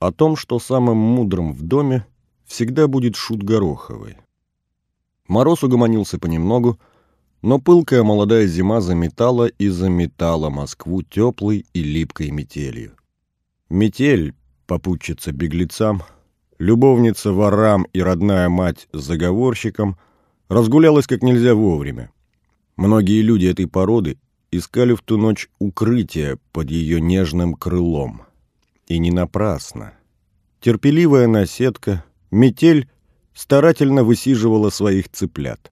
О том, что самым мудрым в доме всегда будет шут гороховый. Мороз угомонился понемногу, но пылкая молодая зима заметала и заметала Москву теплой и липкой метелью. Метель, попутчица беглецам, любовница ворам и родная мать заговорщикам, разгулялась как нельзя вовремя. Многие люди этой породы искали в ту ночь укрытие под ее нежным крылом. И не напрасно. Терпеливая наседка, метель, старательно высиживала своих цыплят.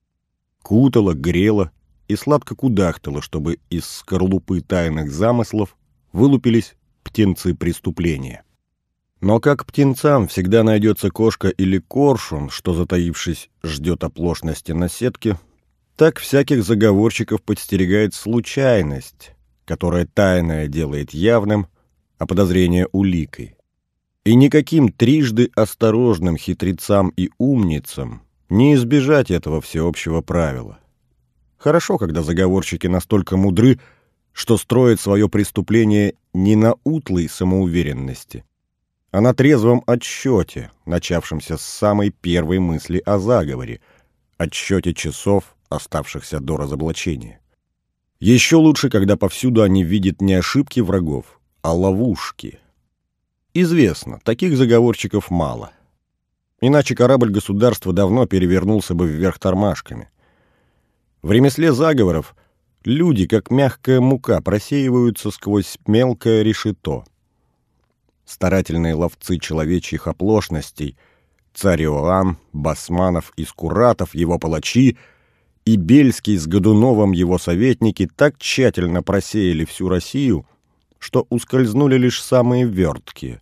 Кутала, грела и сладко кудахтала, чтобы из скорлупы тайных замыслов вылупились птенцы преступления. Но как птенцам всегда найдется кошка или коршун, что, затаившись, ждет оплошности наседки, так всяких заговорщиков подстерегает случайность, которая тайное делает явным, а подозрение уликой. И никаким трижды осторожным хитрецам и умницам не избежать этого всеобщего правила. Хорошо, когда заговорщики настолько мудры, что строят свое преступление не на утлой самоуверенности, а на трезвом отсчете, начавшемся с самой первой мысли о заговоре, отсчете часов, оставшихся до разоблачения. Еще лучше, когда повсюду они видят не ошибки врагов, а ловушки. Известно, таких заговорщиков мало. Иначе корабль государства давно перевернулся бы вверх тормашками. В ремесле заговоров люди, как мягкая мука, просеиваются сквозь мелкое решето. Старательные ловцы человечьих оплошностей, царь Иоанн, Басманов, Искуратов, его палачи и Бельский с Годуновым его советники так тщательно просеяли всю Россию, что ускользнули лишь самые верткие.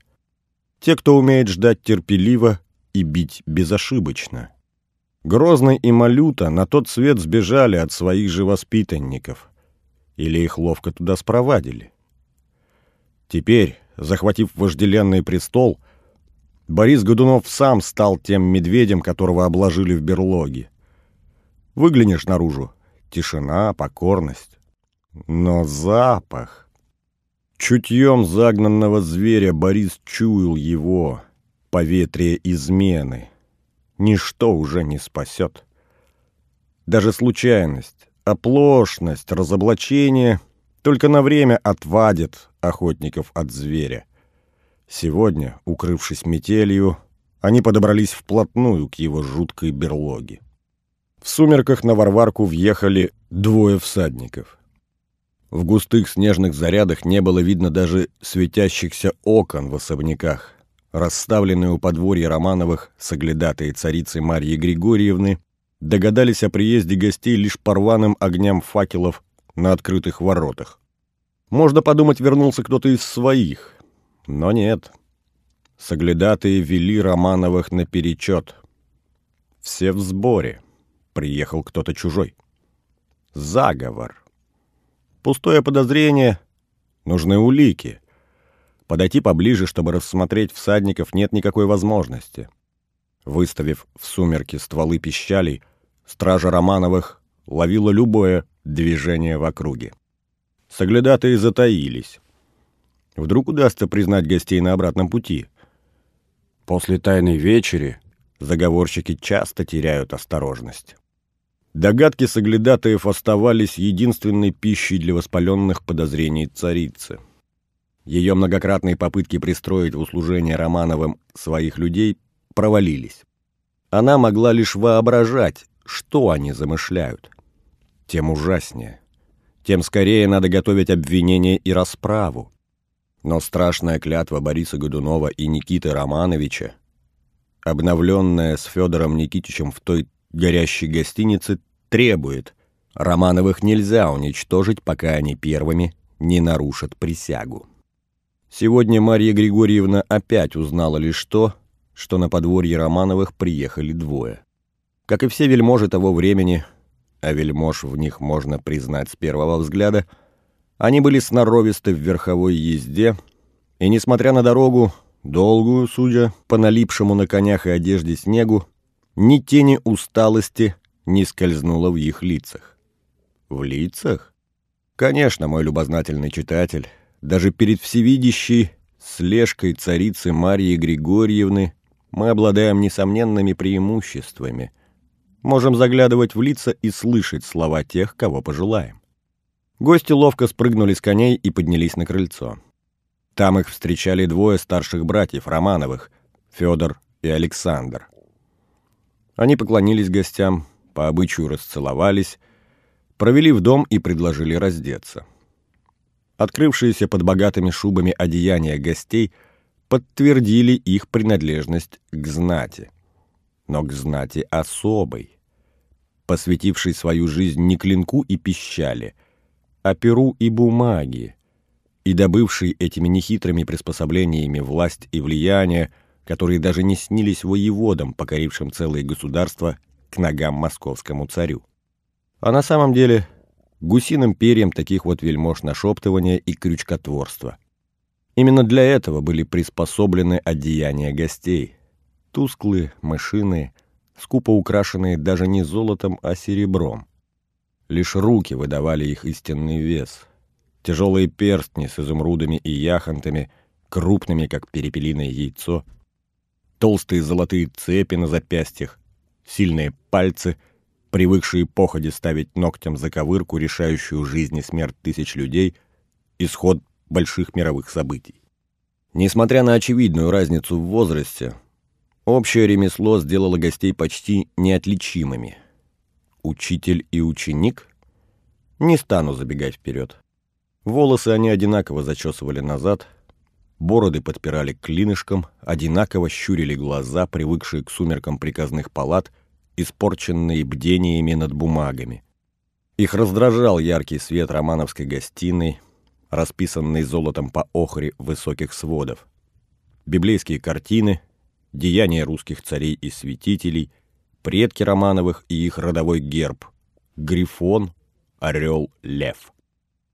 Те, кто умеет ждать терпеливо и бить безошибочно. Грозный и Малюта на тот свет сбежали от своих же воспитанников. Или их ловко туда спровадили. Теперь, захватив вожделенный престол, Борис Годунов сам стал тем медведем, которого обложили в берлоге. Выглянешь наружу — тишина, покорность. Но запах! Чутьем загнанного зверя Борис чуял его, поветрие измены. Ничто уже не спасет. Даже случайность, оплошность, разоблачение только на время отвадит охотников от зверя. Сегодня, укрывшись метелью, они подобрались вплотную к его жуткой берлоге. В сумерках на Варварку въехали двое всадников. В густых снежных зарядах не было видно даже светящихся окон в особняках. Расставленные у подворья Романовых соглядатые царицы Марьи Григорьевны догадались о приезде гостей лишь по рваным огням факелов на открытых воротах. Можно подумать, вернулся кто-то из своих, но нет. Соглядатые вели Романовых наперечет. Все в сборе. Приехал кто-то чужой. Заговор. Пустое подозрение. Нужны улики. Подойти поближе, чтобы рассмотреть всадников, нет никакой возможности. Выставив в сумерки стволы пищалей, стража Романовых ловила любое движение в округе. Соглядатые затаились. Вдруг удастся признать гостей на обратном пути. После тайной вечери заговорщики часто теряют осторожность. Догадки соглядатаев оставались единственной пищей для воспаленных подозрений царицы. Ее многократные попытки пристроить в услужение Романовым своих людей провалились. Она могла лишь воображать, что они замышляют. Тем ужаснее. Тем скорее надо готовить обвинение и расправу. Но страшная клятва Бориса Годунова и Никиты Романовича, обновленная с Федором Никитичем в той горящей гостинице, требует: Романовых нельзя уничтожить, пока они первыми не нарушат присягу. Сегодня Марья Григорьевна опять узнала лишь то, что на подворье Романовых приехали двое. Как и все вельможи того времени, а вельмож в них можно признать с первого взгляда, они были сноровисты в верховой езде, и, несмотря на дорогу, долгую, судя по налипшему на конях и одежде снегу, ни тени усталости не скользнуло в их лицах. В лицах? Конечно, мой любознательный читатель, даже перед всевидящей слежкой царицы Марьи Григорьевны мы обладаем несомненными преимуществами, можем заглядывать в лица и слышать слова тех, кого пожелаем. Гости ловко спрыгнули с коней и поднялись на крыльцо. Там их встречали двое старших братьев Романовых, Федор и Александр. Они поклонились гостям, по обычаю расцеловались, провели в дом и предложили раздеться. Открывшиеся под богатыми шубами одеяния гостей подтвердили их принадлежность к знати, но к знати особой, посвятившей свою жизнь не клинку и пищали, а перу и бумаге, и добывшей этими нехитрыми приспособлениями власть и влияние, которые даже не снились воеводам, покорившим целые государства к ногам московскому царю. А на самом деле гусиным перьям таких вот вельмож нашептывания и крючкотворства. Именно для этого были приспособлены одеяния гостей. Тусклые, мышиные, скупо украшенные даже не золотом, а серебром. Лишь руки выдавали их истинный вес. Тяжелые перстни с изумрудами и яхонтами, крупными, как перепелиное яйцо, толстые золотые цепи на запястьях, сильные пальцы, привыкшие походе ставить ногтем заковырку, решающую жизнь и смерть тысяч людей, исход больших мировых событий. Несмотря на очевидную разницу в возрасте, общее ремесло сделало гостей почти неотличимыми. Учитель и ученик? Не стану забегать вперед. Волосы они одинаково зачесывали назад, бороды подпирали клинышком, одинаково щурили глаза, привыкшие к сумеркам приказных палат, испорченные бдениями над бумагами. Их раздражал яркий свет романовской гостиной, расписанный золотом по охре высоких сводов. Библейские картины, деяния русских царей и святителей, предки Романовых и их родовой герб — грифон, орел, лев.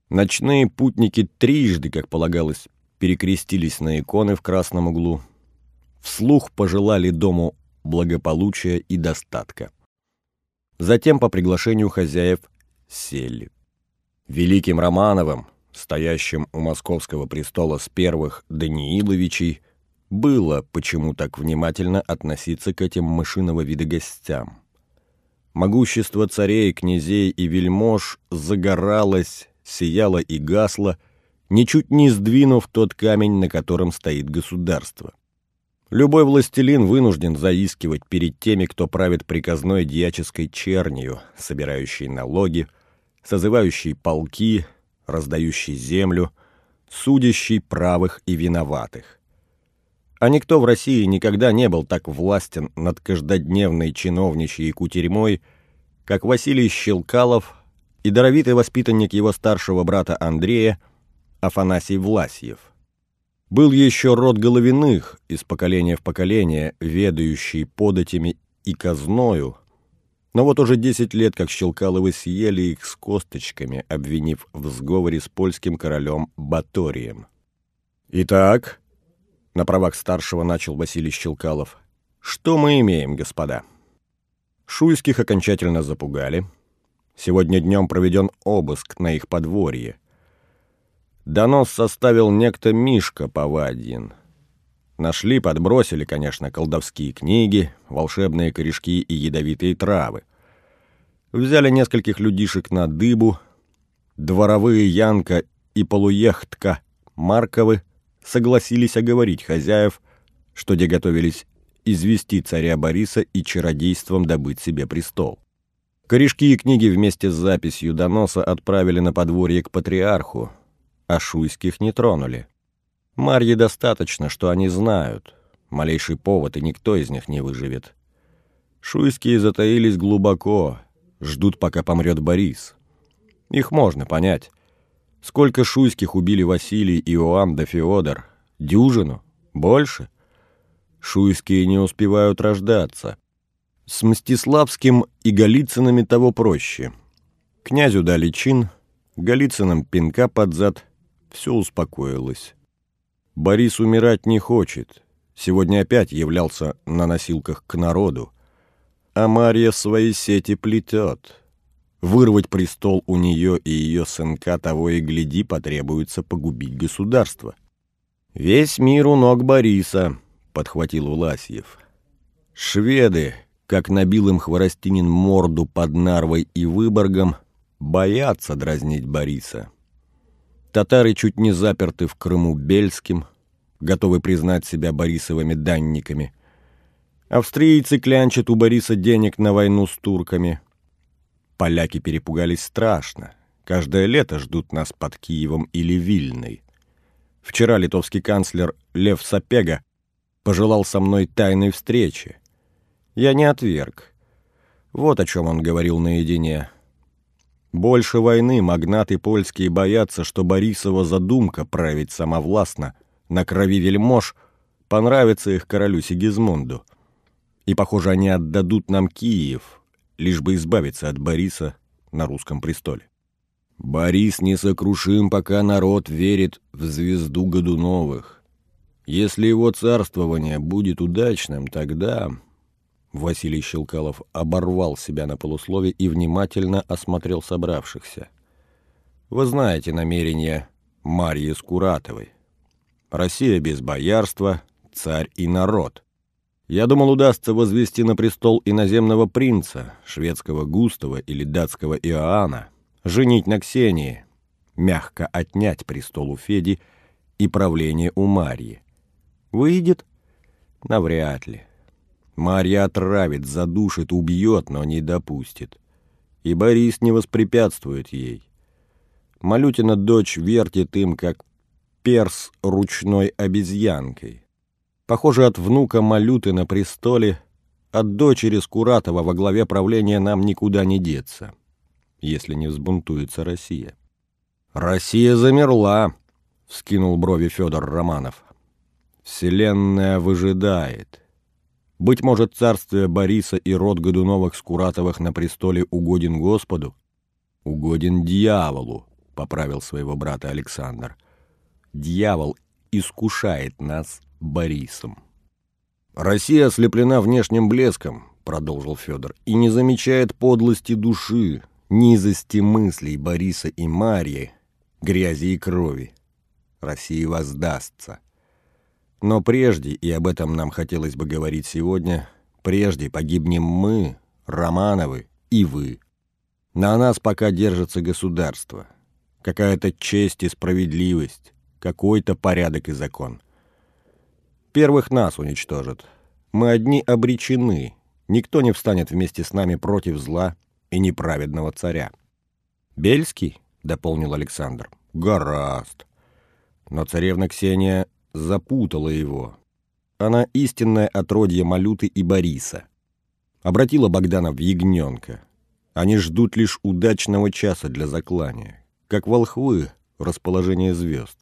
Ночные путники трижды, как полагалось, перекрестились на иконы в красном углу, вслух пожелали дому благополучия и достатка. Затем по приглашению хозяев сели. Великим Романовым, стоящим у московского престола с первых Данииловичей, было почему так внимательно относиться к этим мышиного вида гостям. Могущество царей, князей и вельмож загоралось, сияло и гасло, ничуть не сдвинув тот камень, на котором стоит государство. Любой властелин вынужден заискивать перед теми, кто правит приказной дьяческой чернью, собирающей налоги, созывающей полки, раздающей землю, судящей правых и виноватых. А никто в России никогда не был так властен над каждодневной чиновничьей кутерьмой, как Василий Щелкалов и даровитый воспитанник его старшего брата Андрея Афанасий Власьев. Был еще род Головиных, из поколения в поколение, ведающий податями и казною, но вот уже 10 лет, как Щелкаловы съели их с косточками, обвинив в сговоре с польским королем Баторием. «Итак», — на правах старшего начал Василий Щелкалов, — «что мы имеем, господа?» Шуйских окончательно запугали. Сегодня днем проведен обыск на их подворье. Донос составил некто Мишка Повадьин. Нашли, подбросили, конечно, колдовские книги, волшебные корешки и ядовитые травы. Взяли нескольких людишек на дыбу, дворовые Янка и полуехтка Марковы согласились оговорить хозяев, что те готовились извести царя Бориса и чародейством добыть себе престол. Корешки и книги вместе с записью доноса отправили на подворье к патриарху, а Шуйских не тронули. Марье достаточно, что они знают. Малейший повод, и никто из них не выживет. Шуйские затаились глубоко, ждут, пока помрет Борис. Их можно понять. Сколько Шуйских убили Василий, Иоанн да Феодор? Дюжину? Больше? Шуйские не успевают рождаться. С Мстиславским и Голицынами того проще. Князю дали чин, Голицыным пинка под зад, все успокоилось. Борис умирать не хочет, сегодня опять являлся на носилках к народу, а Марья свои сети плетет. Вырвать престол у нее и ее сынка того и гляди потребуется погубить государство. «Весь мир у ног Бориса», — подхватил Власьев. «Шведы, как набил им Хворостинин морду под Нарвой и Выборгом, боятся дразнить Бориса. Татары чуть не заперты в Крыму Бельским, готовы признать себя Борисовыми данниками. Австрийцы клянчат у Бориса денег на войну с турками. Поляки перепугались страшно. Каждое лето ждут нас под Киевом или Вильной. Вчера литовский канцлер Лев Сапега пожелал со мной тайной встречи. Я не отверг. Вот о чем он говорил наедине. Больше войны магнаты польские боятся, что Борисова задумка править самовластно на крови вельмож понравится их королю Сигизмунду. И, похоже, они отдадут нам Киев, лишь бы избавиться от Бориса на русском престоле. Борис несокрушим, пока народ верит в звезду Годуновых. Если его царствование будет удачным, тогда...» Василий Щелкалов оборвал себя на полуслове и внимательно осмотрел собравшихся. «Вы знаете намерения Марьи Скуратовой. Россия без боярства, царь и народ. Я думал, удастся возвести на престол иноземного принца, шведского Густава или датского Иоанна, женить на Ксении, мягко отнять престол у Феди и правление у Марьи. Выйдет? Навряд ли. Марья отравит, задушит, убьет, но не допустит. И Борис не воспрепятствует ей. Малютина дочь вертит им, как перс ручной обезьянкой. Похоже, от внука Малюты на престоле, от дочери Скуратова во главе правления нам никуда не деться, если не взбунтуется Россия». «Россия замерла», — вскинул брови Федор Романов. «Вселенная выжидает. Быть может, царствие Бориса и род Годуновых-Скуратовых на престоле угоден Господу?» «Угоден дьяволу», — поправил своего брата Александр. «Дьявол искушает нас Борисом». «Россия ослеплена внешним блеском», — продолжил Федор, «и не замечает подлости души, низости мыслей Бориса и Марьи, грязи и крови. Россия воздастся. Но прежде, и об этом нам хотелось бы говорить сегодня, прежде погибнем мы, Романовы, и вы. На нас пока держится государство, какая-то честь и справедливость, какой-то порядок и закон. Первых нас уничтожат. Мы одни обречены, никто не встанет вместе с нами против зла и неправедного царя». «Бельский?» — дополнил Александр. «Гораст». Но царевна Ксения запутала его. Она истинное отродье Малюты и Бориса. Обратила Богдана в ягненка. Они ждут лишь удачного часа для заклания, как волхвы расположение звезд.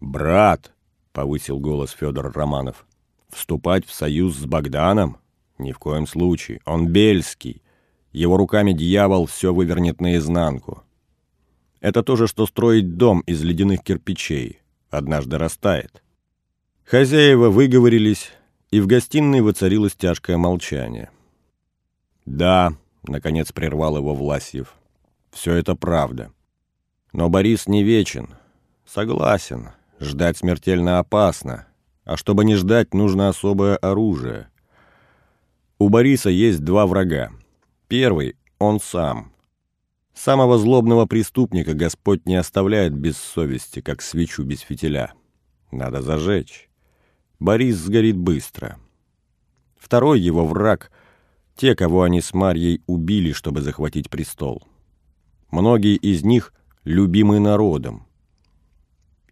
«Брат», — повысил голос Федор Романов, — «вступать в союз с Богданом? Ни в коем случае. Он бельский. Его руками дьявол все вывернет наизнанку. Это то же, что строить дом из ледяных кирпичей. Однажды растает». Хозяева выговорились, и в гостиной воцарилось тяжкое молчание. «Да», — наконец прервал его Власьев, — «все это правда. Но Борис не вечен. Согласен, ждать смертельно опасно, а чтобы не ждать, нужно особое оружие. У Бориса есть два врага. Первый — он сам. Самого злобного преступника Господь не оставляет без совести, как свечу без фитиля. Надо зажечь. Борис сгорит быстро. Второй его враг — те, кого они с Марьей убили, чтобы захватить престол. Многие из них любимы народом.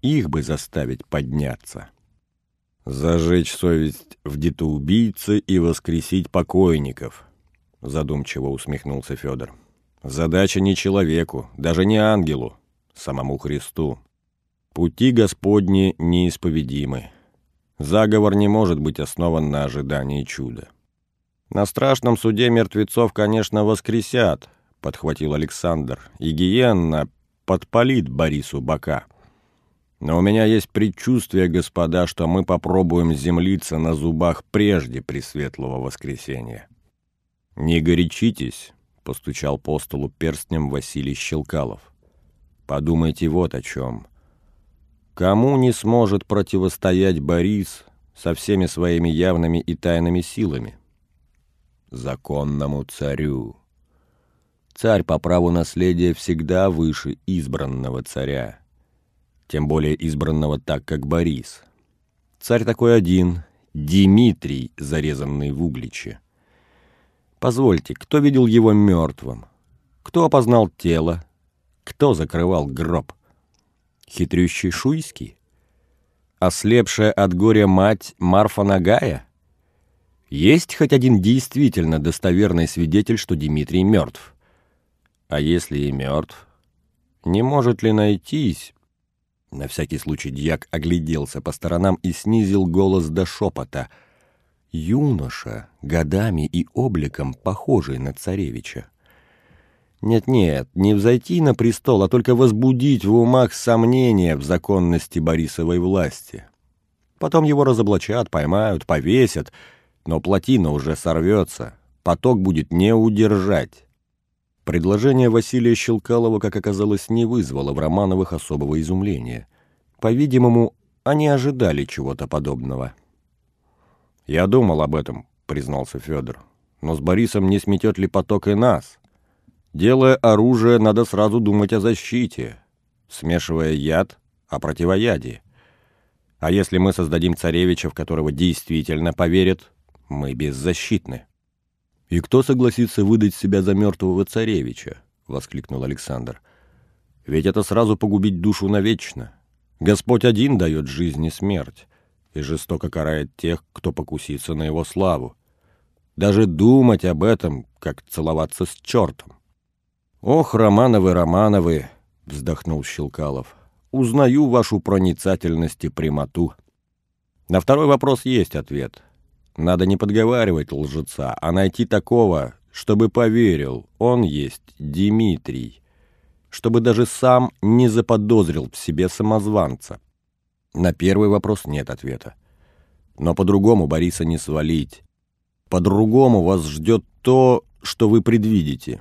Их бы заставить подняться. Зажечь совесть в детоубийце и воскресить покойников», — задумчиво усмехнулся Федор. «Задача не человеку, даже не ангелу, самому Христу. Пути Господни неисповедимы. Заговор не может быть основан на ожидании чуда». «На страшном суде мертвецов, конечно, воскресят», — подхватил Александр, «и гиенна подпалит Борису бока. Но у меня есть предчувствие, господа, что мы попробуем землиться на зубах прежде Пресветлого Воскресения». «Не горячитесь», — постучал по столу перстнем Василий Щелкалов. «Подумайте вот о чем. Кому не сможет противостоять Борис со всеми своими явными и тайными силами? Законному царю. Царь по праву наследия всегда выше избранного царя, тем более избранного так, как Борис. Царь такой один, Дмитрий, зарезанный в Угличе. Позвольте, кто видел его мертвым? Кто опознал тело? Кто закрывал гроб? Хитрющий Шуйский? Ослепшая от горя мать Марфа Нагая? Есть хоть один действительно достоверный свидетель, что Дмитрий мертв? А если и мертв, не может ли найтись? На всякий случай дьяк огляделся по сторонам и снизил голос до шепота. Юноша, годами и обликом похожий на царевича. Нет-нет, не взойти на престол, а только возбудить в умах сомнения в законности Борисовой власти. Потом его разоблачат, поймают, повесят, но плотина уже сорвется, поток будет не удержать. Предложение Василия Щелкалова, как оказалось, не вызвало в Романовых особого изумления. По-видимому, они ожидали чего-то подобного. «Я думал об этом», — признался Федор. «Но с Борисом не сметет ли поток и нас? Делая оружие, надо сразу думать о защите, смешивая яд — о противоядии. А если мы создадим царевича, в которого действительно поверят, мы беззащитны». «И кто согласится выдать себя за мертвого царевича?» — воскликнул Александр. «Ведь это сразу погубить душу навечно. Господь один дает жизнь и смерть, и жестоко карает тех, кто покусится на его славу. Даже думать об этом, как целоваться с чертом». «Ох, Романовы, Романовы!» — вздохнул Щелкалов. «Узнаю вашу проницательность и прямоту. На второй вопрос есть ответ». Надо не подговаривать лжеца, а найти такого, чтобы поверил, он есть Дмитрий, чтобы даже сам не заподозрил в себе самозванца. На первый вопрос нет ответа. Но по-другому Бориса не свалить. По-другому вас ждет то, что вы предвидите.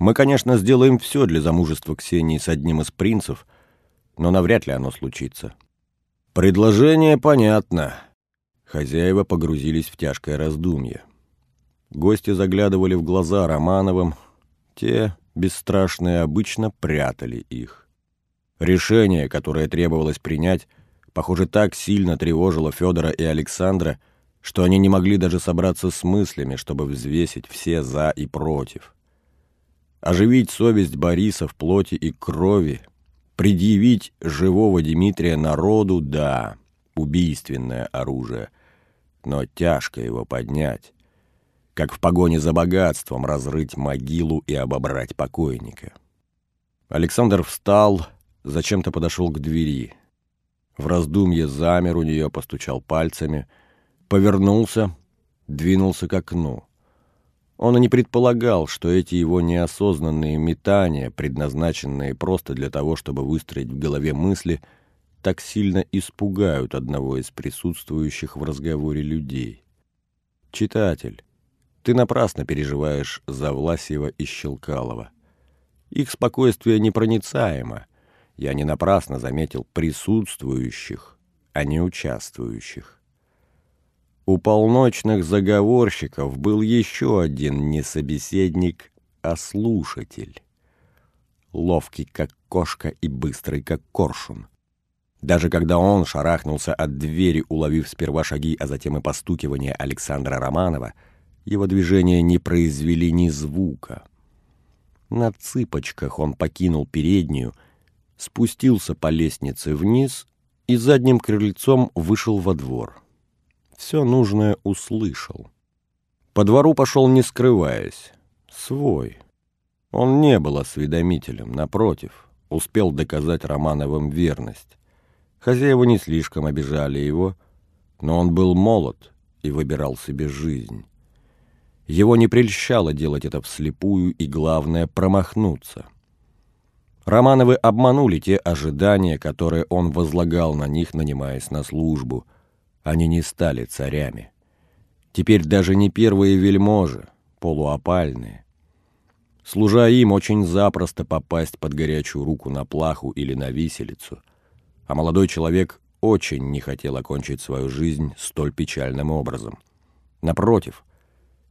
Мы, конечно, сделаем все для замужества Ксении с одним из принцев, но навряд ли оно случится. Предложение понятно. Хозяева погрузились в тяжкое раздумье. Гости заглядывали в глаза Романовым. Те, бесстрашные, обычно прятали их. Решение, которое требовалось принять, похоже, так сильно тревожило Федора и Александра, что они не могли даже собраться с мыслями, чтобы взвесить все «за» и «против». Оживить совесть Бориса в плоти и крови, предъявить живого Дмитрия народу — да, убийственное оружие. Но тяжко его поднять, как в погоне за богатством разрыть могилу и обобрать покойника. Александр встал, зачем-то подошел к двери. В раздумье замер у нее, постучал пальцами, повернулся, двинулся к окну. Он и не предполагал, что эти его неосознанные метания, предназначенные просто для того, чтобы выстроить в голове мысли, так сильно испугают одного из присутствующих в разговоре людей. Читатель, ты напрасно переживаешь за Власьева и Щелкалова. Их спокойствие непроницаемо. Я не напрасно заметил присутствующих, а не участвующих. У полночных заговорщиков был еще один не собеседник, а слушатель. Ловкий, как кошка, и быстрый, как коршун. Даже когда он шарахнулся от двери, уловив сперва шаги, а затем и постукивание Александра Романова, его движения не произвели ни звука. На цыпочках он покинул переднюю, спустился по лестнице вниз и задним крыльцом вышел во двор. Все нужное услышал. По двору пошел, не скрываясь. Свой. Он не был осведомителем, напротив, успел доказать Романовым верность. Хозяева не слишком обижали его, но он был молод и выбирал себе жизнь. Его не прельщало делать это вслепую и, главное, промахнуться. Романовы обманули те ожидания, которые он возлагал на них, нанимаясь на службу. Они не стали царями. Теперь даже не первые вельможи, полуопальные. Служа им, очень запросто попасть под горячую руку на плаху или на виселицу. а молодой человек очень не хотел окончить свою жизнь столь печальным образом. Напротив,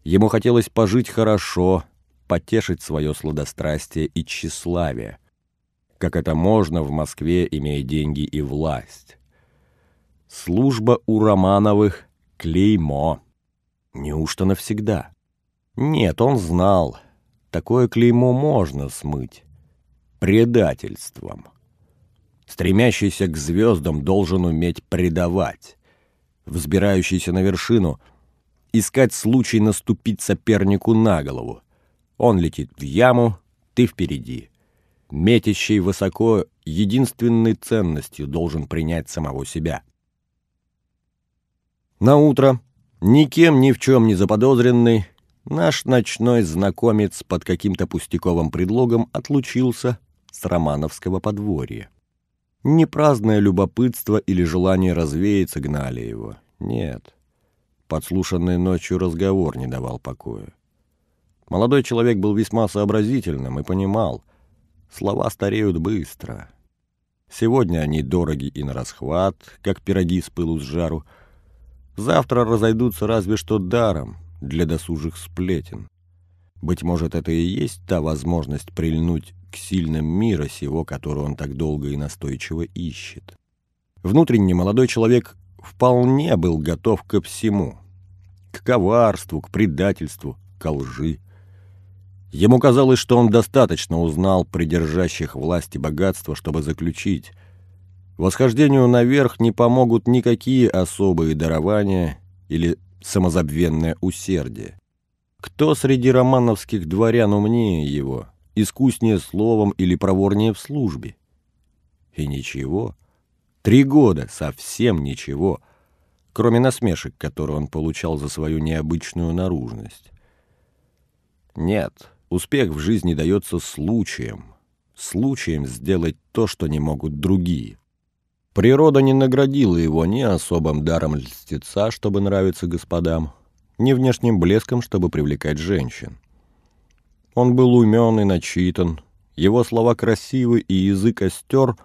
ему хотелось пожить хорошо, потешить свое сладострастие и тщеславие, как это можно в Москве, имея деньги и власть. Служба у Романовых — клеймо. Неужто навсегда? Нет, он знал, такое клеймо можно смыть предательством. Стремящийся к звездам должен уметь предавать, взбирающийся на вершину — искать случай наступить сопернику на голову. Он летит в яму, ты впереди. Метящий высоко, единственной ценностью должен принять самого себя. Наутро, никем ни в чем не заподозренный, наш ночной знакомец под каким-то пустяковым предлогом отлучился с романовского подворья. Не праздное любопытство или желание развеяться гнали его. Нет. Подслушанный ночью разговор не давал покоя. Молодой человек был весьма сообразительным и понимал, слова стареют быстро. Сегодня они дороги и нарасхват, как пироги с пылу с жару. Завтра разойдутся разве что даром для досужих сплетен. Быть может, это и есть та возможность прильнуть к сильным мира сего, которую он так долго и настойчиво ищет. Внутренне молодой человек вполне был готов ко всему. К коварству, к предательству, ко лжи. Ему казалось, что он достаточно узнал придержащих власть и богатство, чтобы заключить: восхождению наверх не помогут никакие особые дарования или самозабвенное усердие. Кто среди романовских дворян умнее его, искуснее словом или проворнее в службе? И ничего. 3 года, совсем ничего, кроме насмешек, которые он получал за свою необычную наружность. Нет. Успех в жизни дается случаем. Случаем сделать то, что не могут другие. Природа не наградила его ни особым даром льстеца, чтобы нравиться господам, ни внешним блеском, чтобы привлекать женщин. Он был умен и начитан, его слова красивы и язык остер,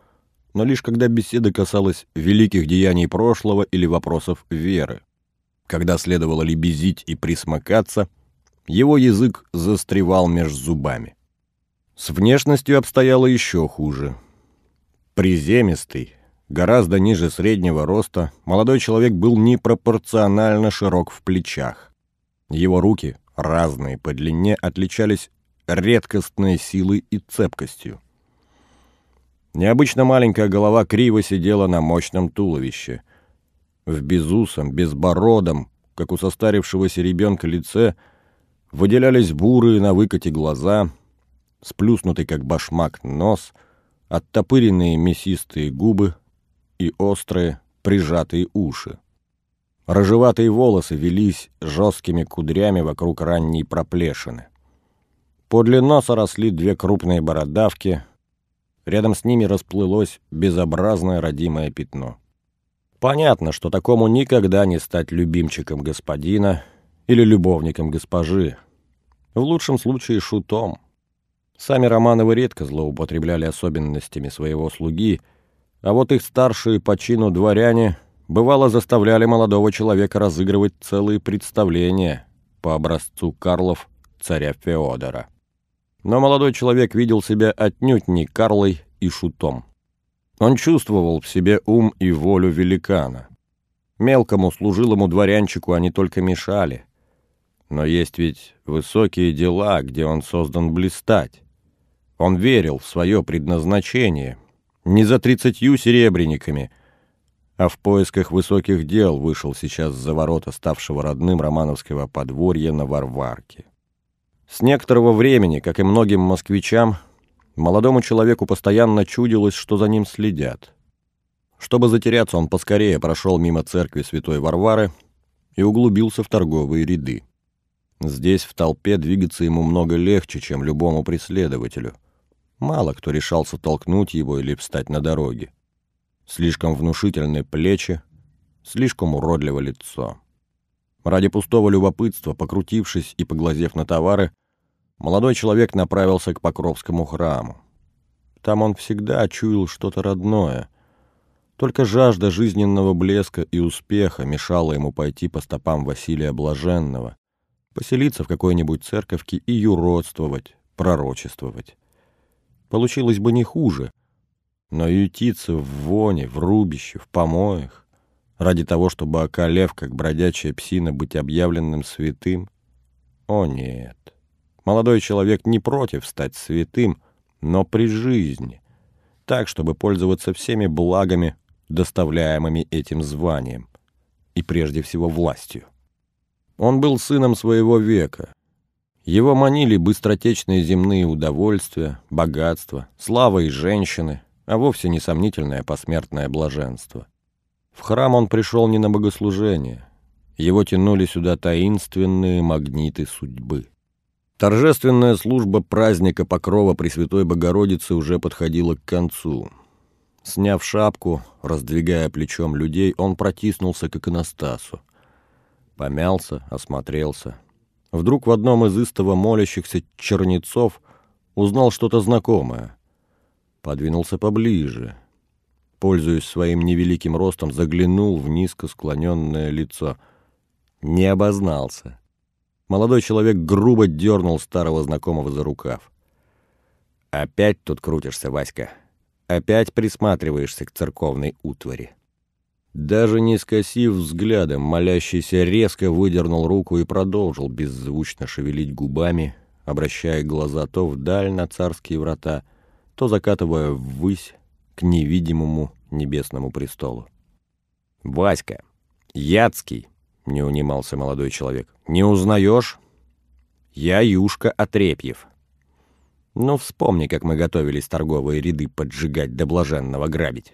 но лишь когда беседа касалась великих деяний прошлого или вопросов веры. Когда следовало лебезить и присмыкаться, его язык застревал меж зубами. С внешностью обстояло еще хуже. Приземистый, гораздо ниже среднего роста, молодой человек был непропорционально широк в плечах. Его руки, разные по длине, отличались редкостной силой и цепкостью. Необычно маленькая голова криво сидела на мощном туловище. В безусом, безбородом, как у состарившегося ребенка лице, выделялись бурые на выкате глаза, сплюснутый как башмак нос, оттопыренные мясистые губы и острые прижатые уши. Рыжеватые волосы велись жесткими кудрями вокруг ранней проплешины. Подле носа росли 2 крупные бородавки, рядом с ними расплылось безобразное родимое пятно. Понятно, что такому никогда не стать любимчиком господина или любовником госпожи, в лучшем случае шутом. Сами Романовы редко злоупотребляли особенностями своего слуги, а вот их старшие по чину дворяне бывало заставляли молодого человека разыгрывать целые представления по образцу Карлов царя Феодора. Но молодой человек видел себя отнюдь не Карлой и шутом. Он чувствовал в себе ум и волю великана. Мелкому служилому дворянчику они только мешали. Но есть ведь высокие дела, где он создан блистать. Он верил в свое предназначение, не за 30 серебряниками, а в поисках высоких дел вышел сейчас за ворота ставшего родным романовского подворья на Варварке. С некоторого времени, как и многим москвичам, молодому человеку постоянно чудилось, что за ним следят. Чтобы затеряться, он поскорее прошел мимо церкви Святой Варвары и углубился в торговые ряды. Здесь в толпе двигаться ему много легче, чем любому преследователю. Мало кто решался толкнуть его или встать на дороге. Слишком внушительные плечи, слишком уродливо лицо. Ради пустого любопытства, покрутившись и поглазев на товары, молодой человек направился к Покровскому храму. Там он всегда чуял что-то родное. Только жажда жизненного блеска и успеха мешала ему пойти по стопам Василия Блаженного, поселиться в какой-нибудь церковке и юродствовать, пророчествовать. Получилось бы не хуже, но ютиться в воне, в рубище, в помоях, ради того, чтобы, околев, как бродячая псина, быть объявленным святым? О нет! Молодой человек не против стать святым, но при жизни, так, чтобы пользоваться всеми благами, доставляемыми этим званием, и прежде всего властью. Он был сыном своего века. Его манили быстротечные земные удовольствия, богатство, слава и женщины, а вовсе не сомнительное посмертное блаженство. В храм он пришел не на богослужение. Его тянули сюда таинственные магниты судьбы. Торжественная служба праздника Покрова Пресвятой Богородицы уже подходила к концу. Сняв шапку, раздвигая плечом людей, он протиснулся к иконостасу. Помялся, осмотрелся. Вдруг в одном из истово молящихся чернецов узнал что-то знакомое. Подвинулся поближе. Пользуясь своим невеликим ростом, заглянул в низко склоненное лицо. Не обознался. Молодой человек грубо дернул старого знакомого за рукав. «Опять тут крутишься, Васька. Опять присматриваешься к церковной утвари». Даже не скосив взглядом, молящийся резко выдернул руку и продолжил беззвучно шевелить губами, обращая глаза то вдаль на царские врата, то закатывая ввысь к невидимому небесному престолу. «Васька! Яцкий!» — не унимался молодой человек. «Не узнаешь? Я Юшка Отрепьев. Ну, вспомни, как мы готовились торговые ряды поджигать да блаженного грабить».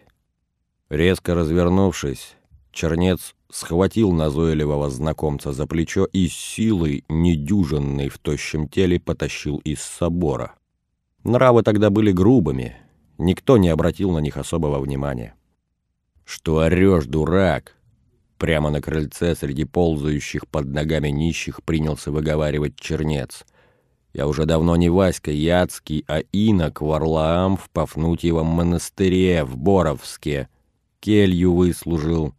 Резко развернувшись, чернец схватил назойливого знакомца за плечо и силой, недюжинной в тощем теле, потащил из собора. Нравы тогда были грубыми, никто не обратил на них особого внимания. «Что орешь, дурак?» — прямо на крыльце среди ползающих под ногами нищих принялся выговаривать чернец. «Я уже давно не Васька Яцкий, а инок Варлаам в Пафнутьевом монастыре в Боровске. Келью выслужил.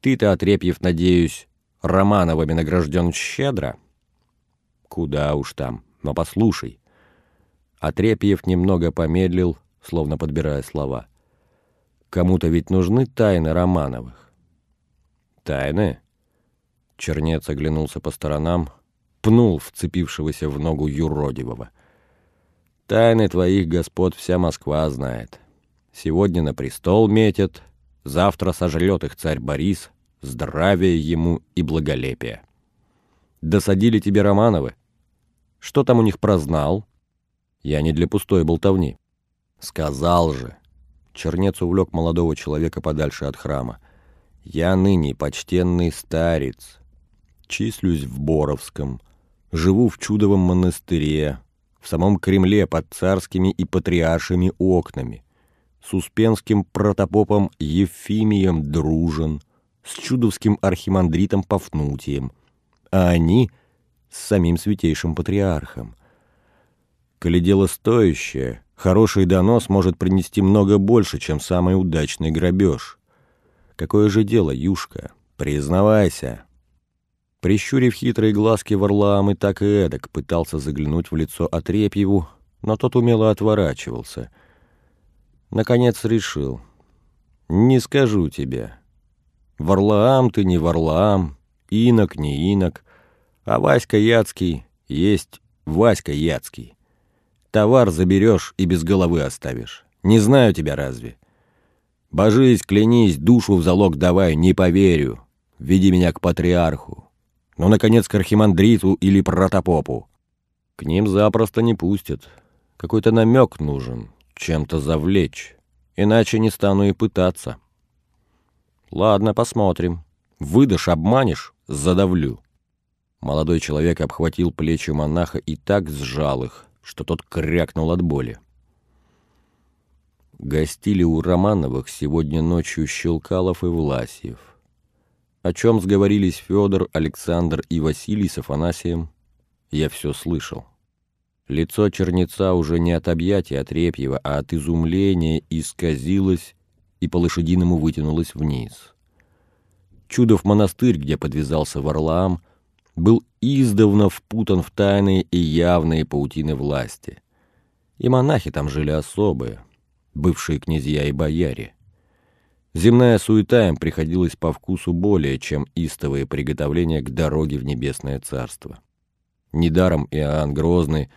Ты-то, Отрепьев, надеюсь, Романовыми награжден щедро?» «Куда уж там, но послушай». Отрепьев немного помедлил, словно подбирая слова. «Кому-то ведь нужны тайны Романовых». «Тайны?» Чернец оглянулся по сторонам, пнул вцепившегося в ногу юродивого. «Тайны твоих господ вся Москва знает. Сегодня на престол метят, завтра сожрет их царь Борис, здравие ему и благолепие. Досадили тебе Романовы? Что там у них прознал?» «Я не для пустой болтовни». «Сказал же». Чернец увлек молодого человека подальше от храма. «Я ныне почтенный старец, числюсь в Боровском, живу в Чудовом монастыре, в самом Кремле под царскими и патриаршими окнами, с Успенским протопопом Ефимием дружен, с чудовским архимандритом Пафнутием, а они с самим святейшим патриархом. Коли дело стоящее, хороший донос может принести много больше, чем самый удачный грабеж. Какое же дело, Юшка? Признавайся!» Прищурив хитрые глазки, Варлаам и так и эдак пытался заглянуть в лицо Отрепьеву, но тот умело отворачивался. Наконец решил. «Не скажу тебе. Варлаам ты не Варлаам, инок не инок, а Васька Яцкий есть Васька Яцкий. Товар заберешь и без головы оставишь. Не знаю тебя разве? Божись, клянись, душу в залог давай, не поверю. Веди меня к патриарху. Ну, наконец, к архимандриту или протопопу. К ним запросто не пустят. Какой-то намек нужен, чем-то завлечь. Иначе не стану и пытаться». «Ладно, посмотрим. Выдашь, обманешь — задавлю». Молодой человек обхватил плечи монаха и так сжал их, что тот крякнул от боли. Гостили у Романовых сегодня ночью Щелкалов и Власьев. О чем сговорились Федор, Александр и Василий с Афанасием, я все слышал. Лицо чернеца уже не от объятия Отрепьева, а от изумления исказилось и по-лошадиному вытянулась вниз. Чудов монастырь, где подвязался Варлаам, был издавна впутан в тайные и явные паутины власти. И монахи там жили особые, бывшие князья и бояре. Земная суета им приходилась по вкусу более, чем истовые приготовления к дороге в небесное царство. Недаром Иоанн Грозный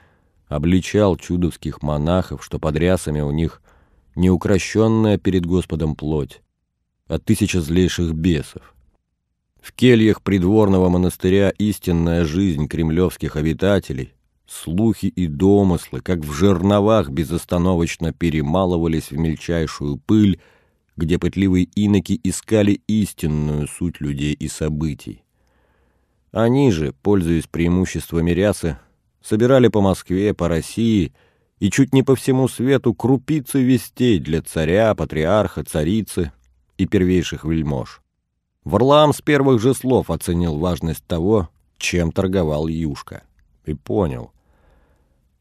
обличал чудовских монахов, что под рясами у них неукрощенная перед Господом плоть, а тысяча злейших бесов. В кельях придворного монастыря истинная жизнь кремлевских обитателей, слухи и домыслы, как в жерновах, безостановочно перемалывались в мельчайшую пыль, где пытливые иноки искали истинную суть людей и событий. Они же, пользуясь преимуществами рясы, собирали по Москве, по России и чуть не по всему свету крупицы вестей для царя, патриарха, царицы и первейших вельмож. Варлаам с первых же слов оценил важность того, чем торговал Юшка, и понял.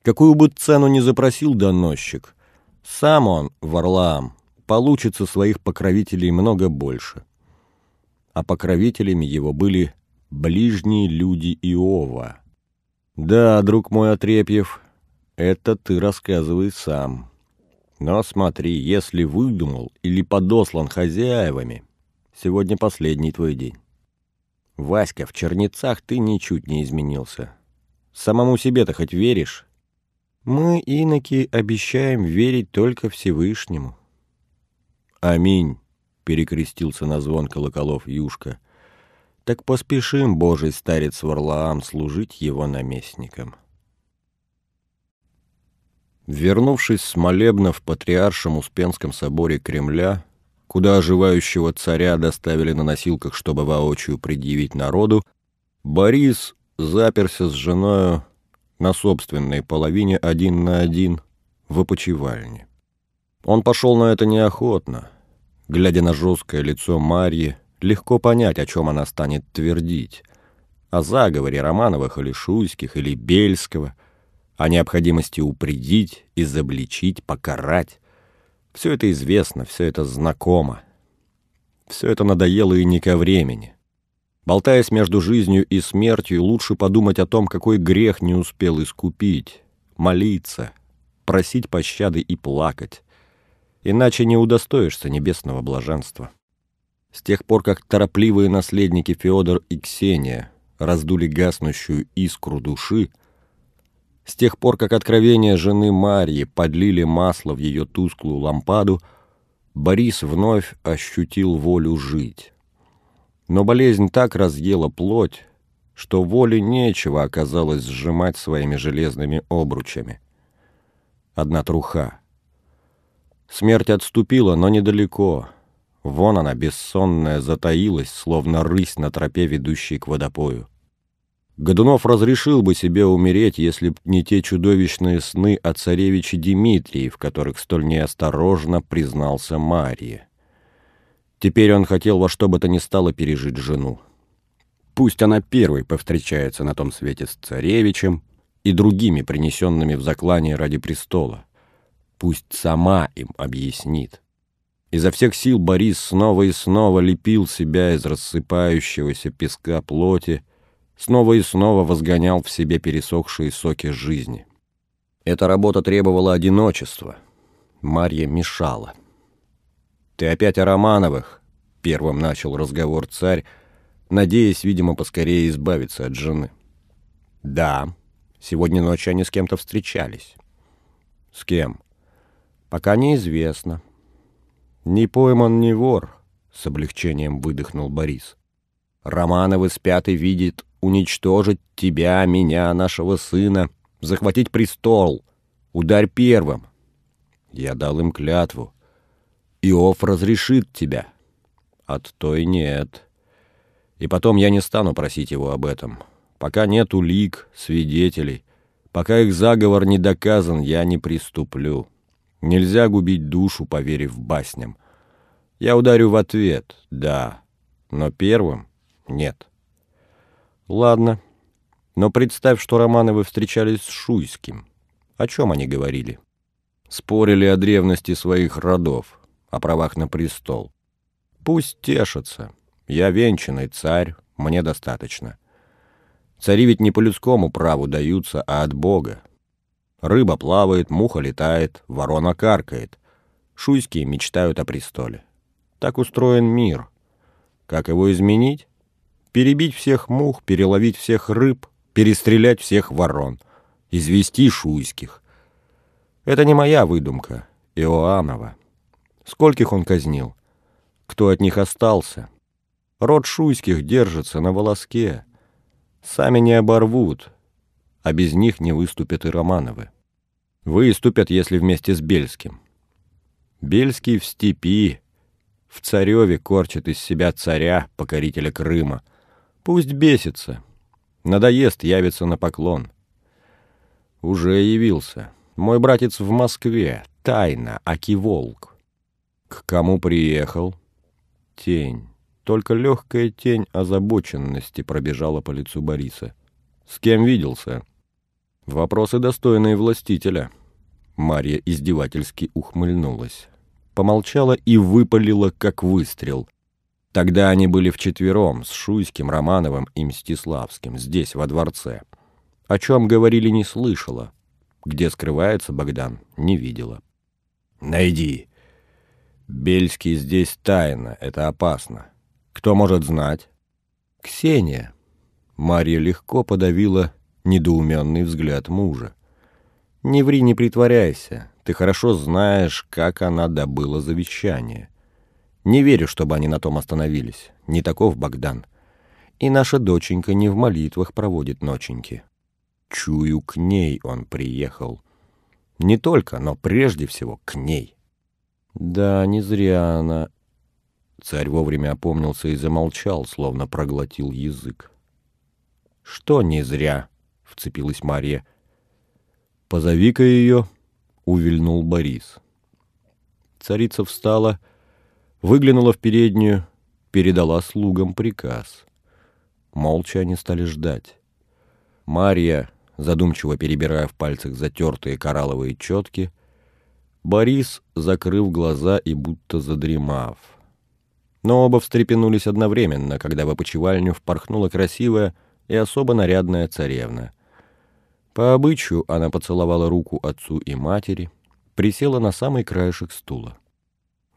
Какую бы цену ни запросил доносчик, сам он, Варлаам, получит со своих покровителей много больше. А покровителями его были ближние люди Иова. «Да, друг мой Отрепьев, это ты рассказывай сам. Но смотри, если выдумал или подослан хозяевами, сегодня последний твой день. Васька, в Чернецах ты ничуть не изменился. Самому себе-то хоть веришь?» «Мы, иноки, обещаем верить только Всевышнему». «Аминь», — перекрестился на звон колоколов Юшка. «Так поспешим, Божий старец Варлаам, служить его наместником». Вернувшись с молебна в Патриаршем Успенском соборе Кремля, куда оживающего царя доставили на носилках, чтобы воочию предъявить народу, Борис заперся с женою на собственной половине 1 на 1 в опочивальне. Он пошел на это неохотно, глядя на жесткое лицо Марьи. Легко понять, о чем она станет твердить, о заговоре Романовых или Шуйских, или Бельского, о необходимости упредить, изобличить, покарать. Все это известно, все это знакомо. Все это надоело и не ко времени. Болтаясь между жизнью и смертью, лучше подумать о том, какой грех не успел искупить, молиться, просить пощады и плакать, иначе не удостоишься небесного блаженства. С тех пор, как торопливые наследники Федор и Ксения раздули гаснущую искру души, с тех пор, как откровения жены Марьи подлили масло в ее тусклую лампаду, Борис вновь ощутил волю жить. Но болезнь так разъела плоть, что воле нечего оказалось сжимать своими железными обручами. Одна труха. Смерть отступила, но недалеко. Вон она, бессонная, затаилась, словно рысь на тропе, ведущей к водопою. Годунов разрешил бы себе умереть, если б не те чудовищные сны о царевиче Дмитрии, в которых столь неосторожно признался Марье. Теперь он хотел во что бы то ни стало пережить жену. Пусть она первой повстречается на том свете с царевичем и другими, принесенными в заклание ради престола. Пусть сама им объяснит. Изо всех сил Борис снова и снова лепил себя из рассыпающегося песка плоти, снова и снова возгонял в себе пересохшие соки жизни. Эта работа требовала одиночества. Марья мешала. «Ты опять о Романовых», — первым начал разговор царь, надеясь, видимо, поскорее избавиться от жены. «Да, сегодня ночью они с кем-то встречались». «С кем?» «Пока неизвестно». «Не пойман, не вор», — с облегчением выдохнул Борис. «Романовы спят и видят уничтожить тебя, меня, нашего сына, захватить престол. Ударь первым. Я дал им клятву. Иов разрешит тебя. От той нет. И потом я не стану просить его об этом. Пока нет улик, свидетелей, пока их заговор не доказан, я не приступлю». Нельзя губить душу, поверив басням. Я ударю в ответ, да, но первым — нет. Ладно, но представь, что Романовы встречались с Шуйским. О чем они говорили? Спорили о древности своих родов, о правах на престол. Пусть тешатся. Я венчанный царь, мне достаточно. Цари ведь не по людскому праву даются, а от Бога. Рыба плавает, муха летает, ворона каркает. Шуйские мечтают о престоле. Так устроен мир. Как его изменить? Перебить всех мух, переловить всех рыб, перестрелять всех ворон, извести шуйских. Это не моя выдумка, Иоаннова. Скольких он казнил? Кто от них остался? Род шуйских держится на волоске. Сами не оборвут, а без них не выступят и Романовы. Выступят, если вместе с Бельским. Бельский в степи, в Цареве корчит из себя царя, покорителя Крыма. Пусть бесится. Надоест, явится на поклон. Уже явился. Мой братец в Москве. Тайна, аки волк. К кому приехал? Тень. Только легкая тень озабоченности пробежала по лицу Бориса. С кем виделся? Вопросы, достойные властителя. Марья издевательски ухмыльнулась. Помолчала и выпалила, как выстрел. Тогда они были вчетвером, с Шуйским, Романовым и Мстиславским, здесь, во дворце. О чем говорили, не слышала. Где скрывается Богдан, не видела. «Найди. Бельский здесь тайно, это опасно. Кто может знать?» «Ксения». Марья легко подавила недоуменный взгляд мужа. «Не ври, не притворяйся. Ты хорошо знаешь, как она добыла завещание. Не верю, чтобы они на том остановились. Не таков Богдан. И наша доченька не в молитвах проводит ноченьки. Чую, к ней он приехал. Не только, но прежде всего к ней». «Да, не зря она...» Царь вовремя опомнился и замолчал, словно проглотил язык. «Что не зря?» — вцепилась Марья. «Позови-ка ее», — увильнул Борис. Царица встала, выглянула в переднюю, передала слугам приказ. Молча они стали ждать. Марья, задумчиво перебирая в пальцах затертые коралловые четки, Борис, закрыв глаза и будто задремав. Но оба встрепенулись одновременно, когда в опочивальню впорхнула красивая и особо нарядная царевна. По обычаю она поцеловала руку отцу и матери, присела на самый краешек стула.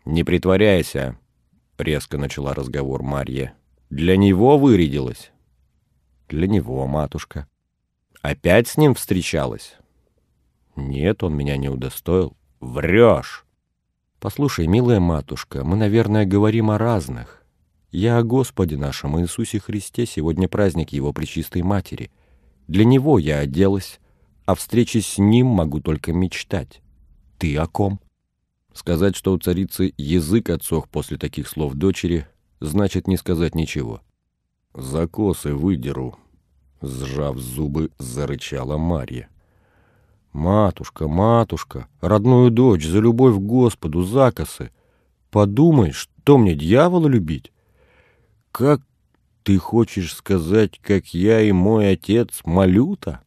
«Не притворяйся», — резко начала разговор Марья. «Для него вырядилась?» «Для него, матушка». «Опять с ним встречалась?» «Нет, он меня не удостоил». «Врешь!» «Послушай, милая матушка, мы, наверное, говорим о разных. Я о Господе нашем Иисусе Христе, сегодня праздник Его Пречистой Матери. Для Него я оделась, о встрече с Ним могу только мечтать. Ты о ком?» Сказать, что у царицы язык отсох после таких слов дочери, значит не сказать ничего. «За косы выдеру», — сжав зубы, зарычала Марья. «Матушка, матушка, родную дочь, за любовь к Господу, за косы! Подумай, что мне, дьявола любить? Как ты хочешь сказать, как я и мой отец Малюта?»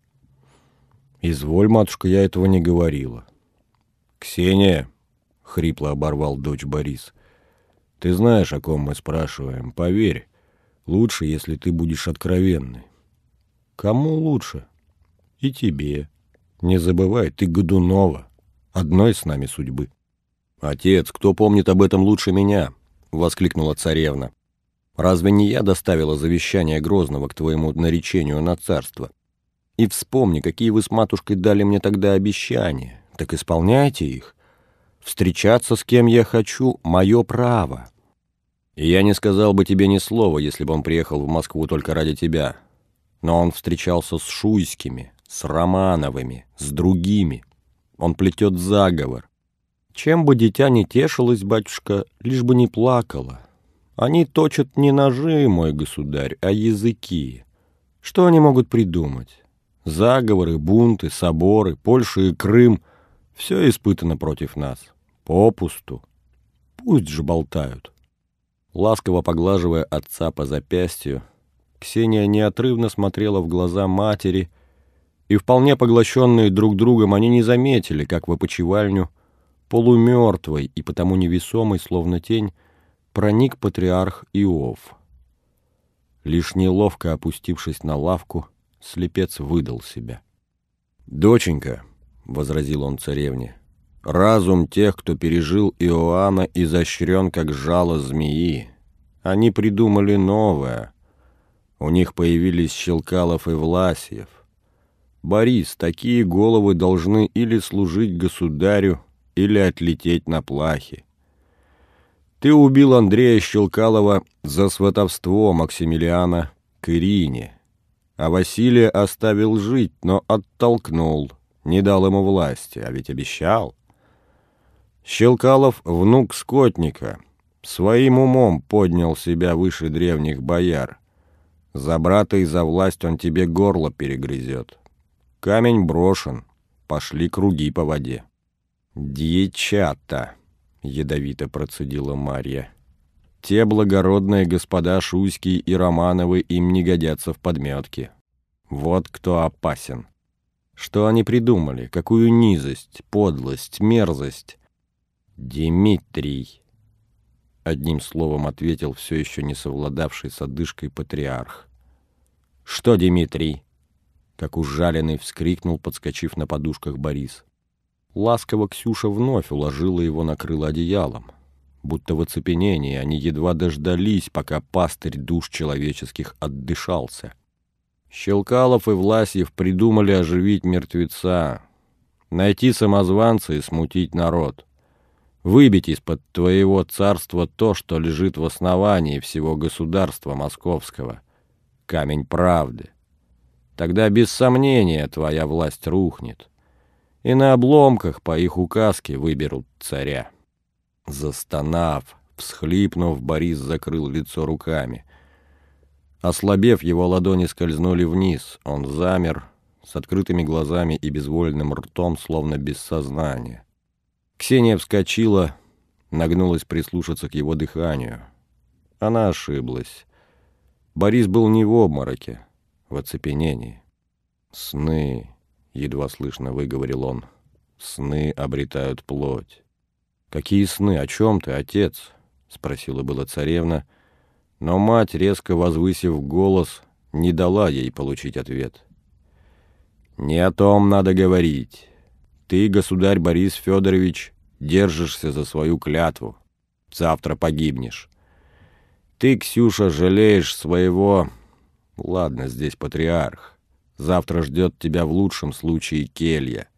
«Изволь, матушка, я этого не говорила». «Ксения», — хрипло оборвал дочь Борис, — «ты знаешь, о ком мы спрашиваем, поверь, лучше, если ты будешь откровенной». «Кому лучше?» «И тебе». «Не забывай, ты Годунова, одной с нами судьбы». «Отец, кто помнит об этом лучше меня?» — воскликнула царевна. «Разве не я доставила завещание Грозного к твоему наречению на царство? И вспомни, какие вы с матушкой дали мне тогда обещания. Так исполняйте их. Встречаться с кем я хочу — мое право. И я не сказал бы тебе ни слова, если бы он приехал в Москву только ради тебя. Но он встречался с Шуйскими, с Романовыми, с другими. Он плетет заговор. Чем бы дитя не тешилось, батюшка, лишь бы не плакало. Они точат не ножи, мой государь, а языки. Что они могут придумать? Заговоры, бунты, соборы, Польша и Крым — все испытано против нас. Попусту. Пусть же болтают». Ласково поглаживая отца по запястью, Ксения неотрывно смотрела в глаза матери, и, вполне поглощенные друг другом, они не заметили, как в опочивальню полумертвый и потому невесомый, словно тень, проник патриарх Иов. Лишь неловко опустившись на лавку, слепец выдал себя. «Доченька, — возразил он царевне, — разум тех, кто пережил Иоанна, изощрен, как жало змеи. Они придумали новое. У них появились Щелкалов и Власьев. Борис, такие головы должны или служить государю, или отлететь на плахи. Ты убил Андрея Щелкалова за сватовство Максимилиана к Ирине, а Василия оставил жить, но оттолкнул, не дал ему власти, а ведь обещал. Щелкалов — внук скотника, своим умом поднял себя выше древних бояр. За брата и за власть он тебе горло перегрызет. Камень брошен, пошли круги по воде». «Дьячата», — ядовито процедила Марья, — «те благородные господа Шуйский и Романовы им не годятся в подметке. Вот кто опасен. Что они придумали? Какую низость, подлость, мерзость?» «Дмитрий», — одним словом ответил все еще не совладавший с одышкой патриарх. «Что, Дмитрий?» — как ужаленный вскрикнул, подскочив на подушках Борис. Ласково Ксюша вновь уложила его на крыло одеялом. Будто в оцепенении они едва дождались, пока пастырь душ человеческих отдышался. Щелкалов и Власьев придумали оживить мертвеца, найти самозванца и смутить народ, выбить из-под твоего царства то, что лежит в основании всего государства московского, камень правды. Тогда без сомнения твоя власть рухнет, и на обломках по их указке выберут царя». Застонав, всхлипнув, Борис закрыл лицо руками. Ослабев, его ладони скользнули вниз, он замер, с открытыми глазами и безвольным ртом, словно без сознания. Ксения вскочила, нагнулась прислушаться к его дыханию. Она ошиблась. Борис был не в обмороке, в оцепенении. «Сны», — едва слышно выговорил он, — «сны обретают плоть». «Какие сны? О чем ты, отец?» — спросила была царевна, но мать, резко возвысив голос, не дала ей получить ответ. «Не о том надо говорить. Ты, государь Борис Федорович, держишься за свою клятву. Завтра погибнешь. Ты, Ксюша, жалеешь своего... Ладно, здесь патриарх. Завтра ждет тебя в лучшем случае келья.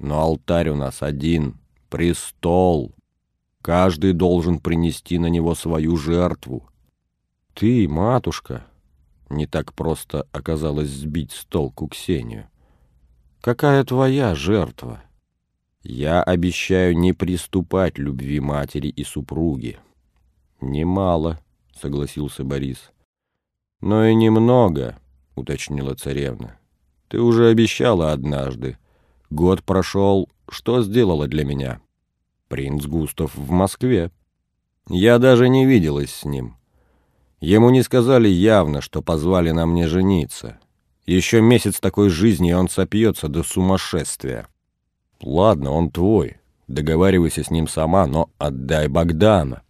Но алтарь у нас один, престол. Каждый должен принести на него свою жертву». «Ты, матушка!» — не так просто оказалось сбить с толку Ксению. «Какая твоя жертва?» «Я обещаю не приступать любви матери и супруги». «Немало», — согласился Борис. «Но и немного», — уточнила царевна. «Ты уже обещала однажды. Год прошел. Что сделала для меня? Принц Густав в Москве. Я даже не виделась с ним. Ему не сказали явно, что позвали на мне жениться. Еще месяц такой жизни, и он сопьется до сумасшествия. Ладно, он твой. Договаривайся с ним сама, но отдай Богдана.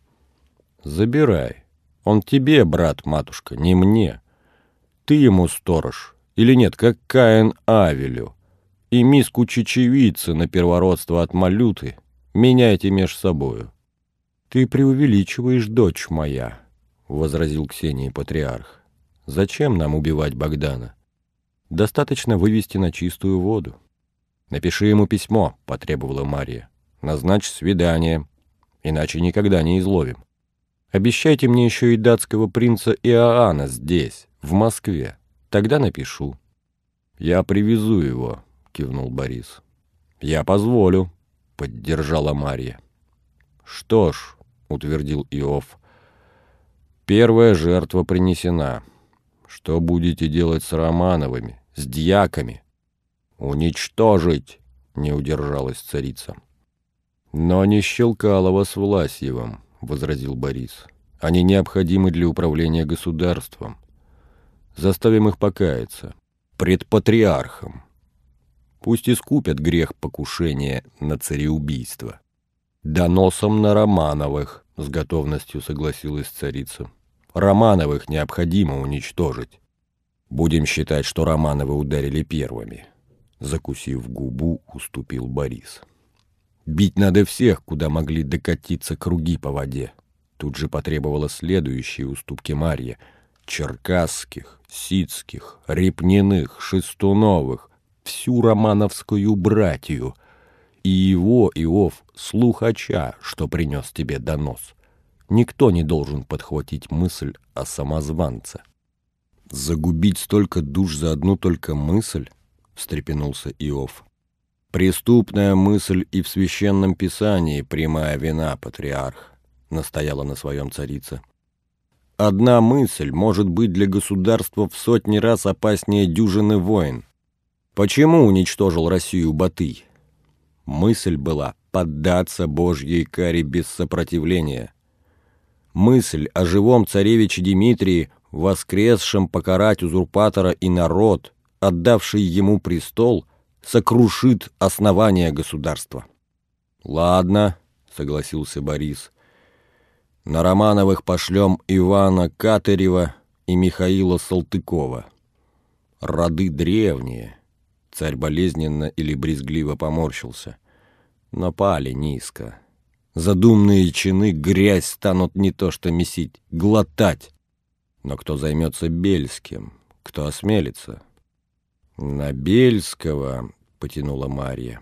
Забирай. Он тебе, брат, матушка, не мне. Ты ему сторож, или нет, как Каин Авелю, и миску чечевицы на первородство от Малюты меняйте меж собою». «Ты преувеличиваешь, дочь моя», — возразил Ксении патриарх. «Зачем нам убивать Богдана? Достаточно вывести на чистую воду». «Напиши ему письмо», — потребовала Марья. «Назначь свидание, иначе никогда не изловим. Обещайте мне еще и датского принца Иоанна здесь, в Москве. Тогда напишу». «Я привезу его», — кивнул Борис. «Я позволю», — поддержала Марья. «Что ж», — утвердил Иов, — «первая жертва принесена. Что будете делать с Романовыми, с дьяками?» «Уничтожить», — не удержалась царица. «Но не Щелкалова с Власьевым», — возразил Борис. «Они необходимы для управления государством. Заставим их покаяться пред патриархом». пусть искупят грех покушения на цареубийство. «Доносом на Романовых», — с готовностью согласилась царица. «Романовых необходимо уничтожить. Будем считать, что Романовы ударили первыми», — закусив губу, уступил Борис. «Бить надо всех, куда могли докатиться круги по воде». Тут же потребовала следующие уступки Марья: черкасских, сицких, репниных, шестуновых, всю романовскую братью, и его, Иов, слухача, что принес тебе донос. Никто не должен подхватить мысль о самозванце». «Загубить столько душ за одну только мысль?» — встрепенулся Иов. «Преступная мысль и в Священном Писании прямая вина, патриарх», — настояла на своем царица. «Одна мысль может быть для государства в сотни раз опаснее дюжины войн. Почему уничтожил Россию Батый? Мысль была поддаться Божьей каре без сопротивления. Мысль о живом царевиче Дмитрии, воскресшем покарать узурпатора и народ, отдавший ему престол, сокрушит основание государства». «Ладно», — согласился Борис, — «на Романовых пошлем Ивана Катырева и Михаила Салтыкова. Роды древние». Царь болезненно или брезгливо поморщился. «Но пали низко. Задумные чины грязь станут не то что месить, глотать. Но кто займется Бельским? Кто осмелится?» «На Бельского», — потянула Марья.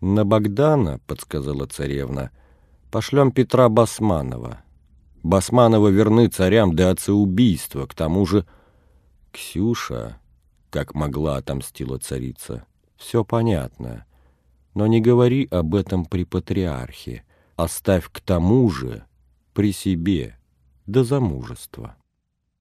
«На Богдана», — подсказала царевна, — «пошлем Петра Басманова. Басмановы верны царям до отцеубийства, к тому же...» «Ксюша, как могла, отомстила царица. Все понятно. Но не говори об этом при патриархе. Оставь к тому же при себе до замужества».